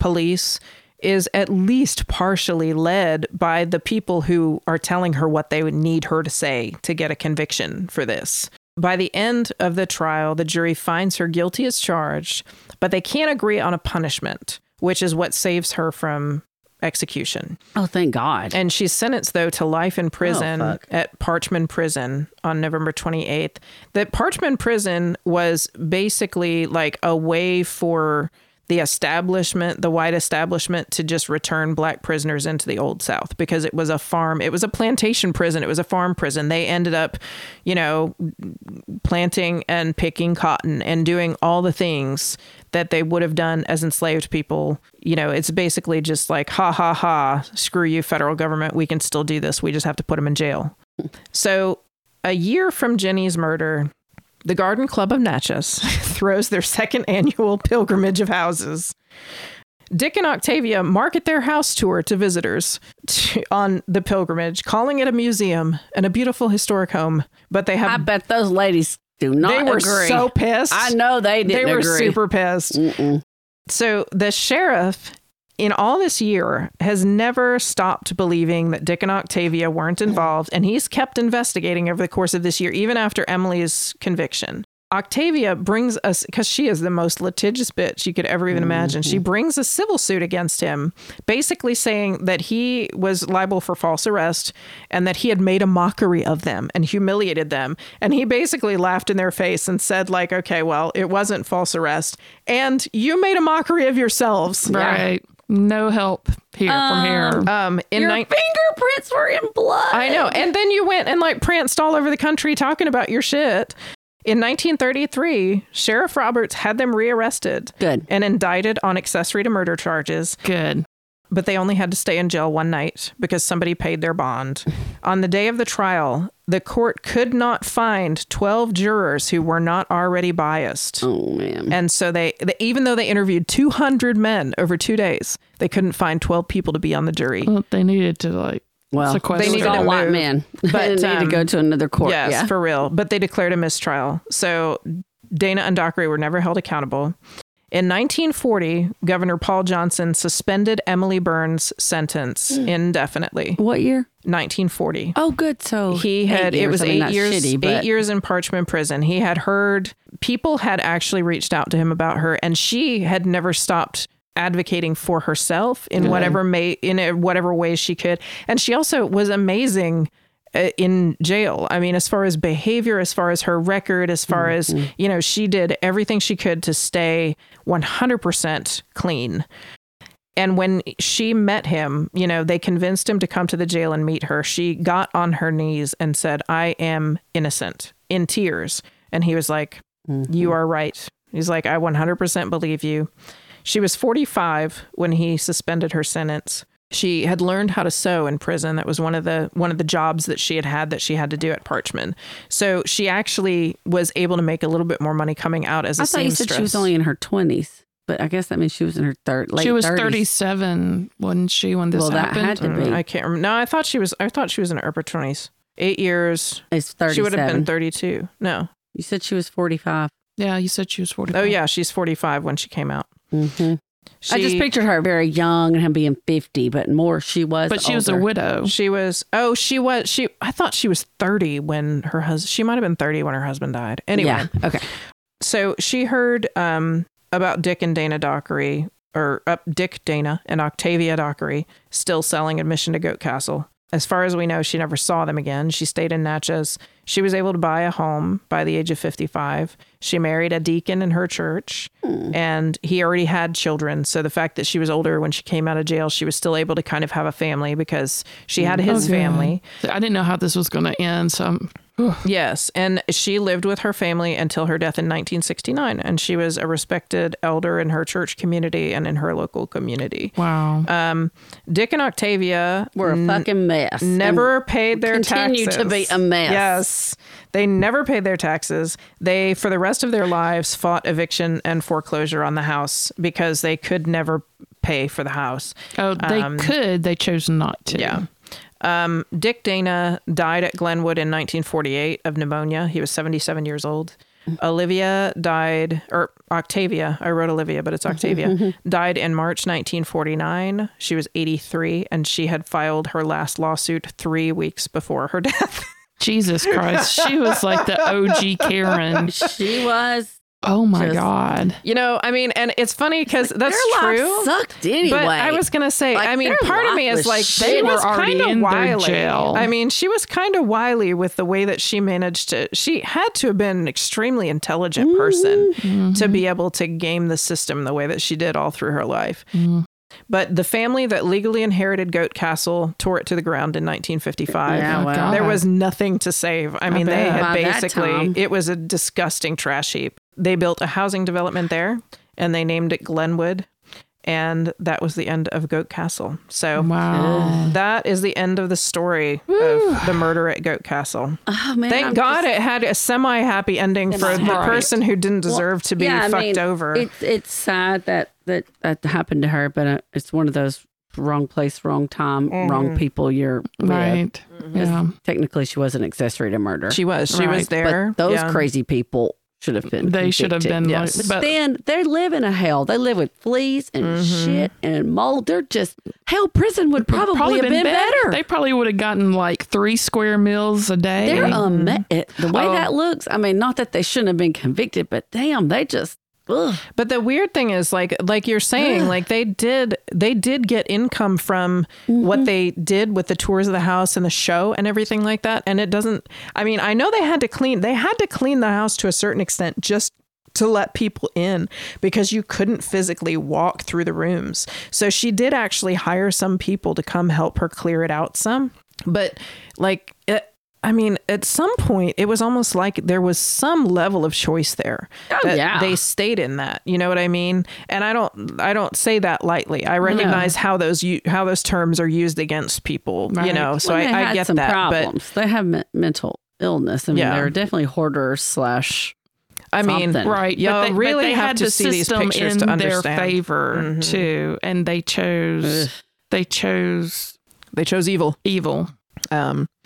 police is at least partially led by the people who are telling her what they would need her to say to get a conviction for this. By the end of the trial, the jury finds her guilty as charged, but they can't agree on a punishment, which is what saves her from execution. Oh, thank God. And she's sentenced, though, to life in prison at Parchman Prison on November 28th. That Parchman Prison was basically like a way for the establishment, the white establishment, to just return black prisoners into the Old South, because it was a farm. It was a plantation prison. It was a farm prison. They ended up, you know, planting and picking cotton and doing all the things that they would have done as enslaved people. You know, it's basically just like, ha, ha, ha, screw you, federal government. We can still do this. We just have to put them in jail. So a year from Jenny's murder, the Garden Club of Natchez throws their second annual pilgrimage of houses. Dick and Octavia market their house tour to visitors on the pilgrimage, calling it a museum and a beautiful historic home. But they have... I bet those ladies do not agree. They were so pissed. I know they didn't agree. They were super pissed. Mm-mm. So the sheriff, in all this year, has never stopped believing that Dick and Octavia weren't involved, and he's kept investigating over the course of this year, even after Emily's conviction. Octavia brings us, because she is the most litigious bitch you could ever even imagine, she brings a civil suit against him, basically saying that he was liable for false arrest and that he had made a mockery of them and humiliated them. And he basically laughed in their face and said, like, okay, well, it wasn't false arrest, and you made a mockery of yourselves. Right. No help here from here. Your fingerprints were in blood. I know. And then you went and like pranced all over the country talking about your shit. In 1933, Sheriff Roberts had them rearrested. Good. And indicted on accessory to murder charges. Good. But they only had to stay in jail one night because somebody paid their bond. On the day of the trial, the court could not find 12 jurors who were not already biased. Oh, man. And so they even though they interviewed 200 men over 2 days, they couldn't find 12 people to be on the jury. Well, they needed to, like, well, they needed a white man. But they needed to go to another court. Yes, yeah. For real. But they declared a mistrial. So Dana and Dockery were never held accountable. In 1940, Governor Paul Johnson suspended Emily Burns' sentence indefinitely. What year? 1940. Oh, good. So he had, it was 8 years, shitty, but... 8 years in Parchman Prison. He had heard, people had actually reached out to him about her, and she had never stopped advocating for herself in whatever way she could. And she also was amazing in jail. I mean, as far as behavior, as far as her record, as far as, you know, she did everything she could to stay 100% clean. And when she met him, you know, they convinced him to come to the jail and meet her. She got on her knees and said, I am innocent, in tears. And he was like, you are right. He's like, I 100% believe you. She was 45 when he suspended her sentence. She had learned how to sew in prison. That was one of the jobs that she had that she had to do at Parchman. So she actually was able to make a little bit more money coming out as a seamstress. I thought you said she was only in her 20s, but I guess that means she was in her late 30s. She was 37 when this happened. Well, that had to be. I can't remember. No, I thought she was in her upper 20s. 8 years. It's 37. She would have been 32. No. You said she was 45. Yeah, you said she was 45. Oh, yeah, she's 45 when she came out. Mm-hmm. I just pictured her very young and him being 50, but more she was. But she older. Was a widow. She was. I thought she was 30 when her husband. She might have been 30 when her husband died. Anyway, yeah. Okay. So she heard about Dick and Dana Dockery, or Dick Dana and Octavia Dockery still selling admission to Goat Castle. As far as we know, she never saw them again. She stayed in Natchez. She was able to buy a home by the age of 55. She married a deacon in her church, and he already had children. So the fact that she was older when she came out of jail, she was still able to kind of have a family because she had his family. I didn't know how this was going to end. Yes. And she lived with her family until her death in 1969. And she was a respected elder in her church community and in her local community. Wow. Dick and Octavia were a fucking mess. Never paid their taxes. Continue to be a mess. Yes. They never paid their taxes. They, for the rest of their lives, fought eviction and foreclosure on the house because they could never pay for the house. Oh, they could. They chose not to. Yeah. Dick Dana died at Glenwood in 1948 of pneumonia. He was 77 years old. Olivia died, or Octavia, I wrote Olivia, but it's Octavia, died in March 1949. She was 83, and she had filed her last lawsuit 3 weeks before her death. Jesus Christ. She was like the OG Karen. She was. Oh my God. You know, I mean, and it's funny because that's true. Sucked anyway. But I was going to say, like, I mean, part of me is like, she was kind of wily. I mean, she was kind of wily with the way that she managed to, she had to have been an extremely intelligent person to be able to game the system the way that she did all through her life. Mm. But the family that legally inherited Goat Castle tore it to the ground in 1955. Yeah, well, there was nothing to save. I mean, they had basically, it was a disgusting trash heap. They built a housing development there, and they named it Glenwood, and that was the end of Goat Castle. So that is the end of the story of the murder at Goat Castle. Oh, man, thank God it had a semi-happy ending for the person who didn't deserve to be fucked over. It's sad that happened to her, but it's one of those wrong place, wrong time, wrong people you're right. with. Yeah. Technically, she was an accessory to murder. She was. She was there. But those crazy people... should have been. They should have been. Yes. But then they live in a hell. They live with fleas and shit and mold. They're just hell. Prison would probably have been better. They probably would have gotten like 3 square meals a day. They're the way that looks. I mean, not that they shouldn't have been convicted, but damn, they just. Ugh. But the weird thing is, like you're saying, like they did get income from what they did with the tours of the house and the show and everything like that. And it doesn't. I mean, I know they had to clean the house to a certain extent just to let people in because you couldn't physically walk through the rooms. So she did actually hire some people to come help her clear it out some. But like. I mean, at some point, it was almost like there was some level of choice there. Oh, yeah. They stayed in that. You know what I mean? And I don't say that lightly. I recognize how those terms are used against people, you know, so I get some that. Problems. But they have mental illness. I mean, they're definitely hoarders / I mean, something. Right. Yeah, they really they have to see these pictures to understand. Their favor, too. And they chose evil. Evil.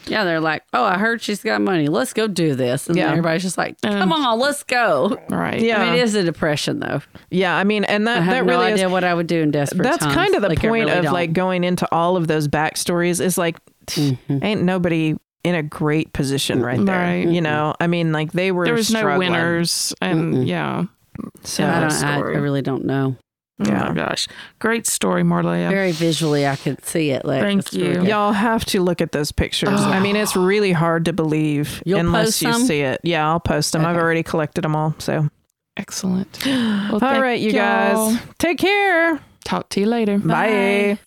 Yeah, they're like, oh, I heard she's got money. Let's go do this. And then everybody's just like, come on, let's go. Right. Yeah. I mean, it is a depression, though. Yeah. I mean, and that really is. I have no idea what I would do in desperate times. That's kind of the point of like going into all of those backstories is like, ain't nobody in a great position right there. Right. You know, I mean, like they were. There was struggling. No winners. And yeah. So I really don't know. Yeah. Oh my gosh. Great story, Marleya. Very visually, I could see it. Like, thank you. Really y'all have to look at those pictures. Oh. I mean, it's really hard to believe unless you see it. Yeah, I'll post them. Okay. I've already collected them all. So excellent. Well, all right, you guys. Take care. Talk to you later. Bye. Bye.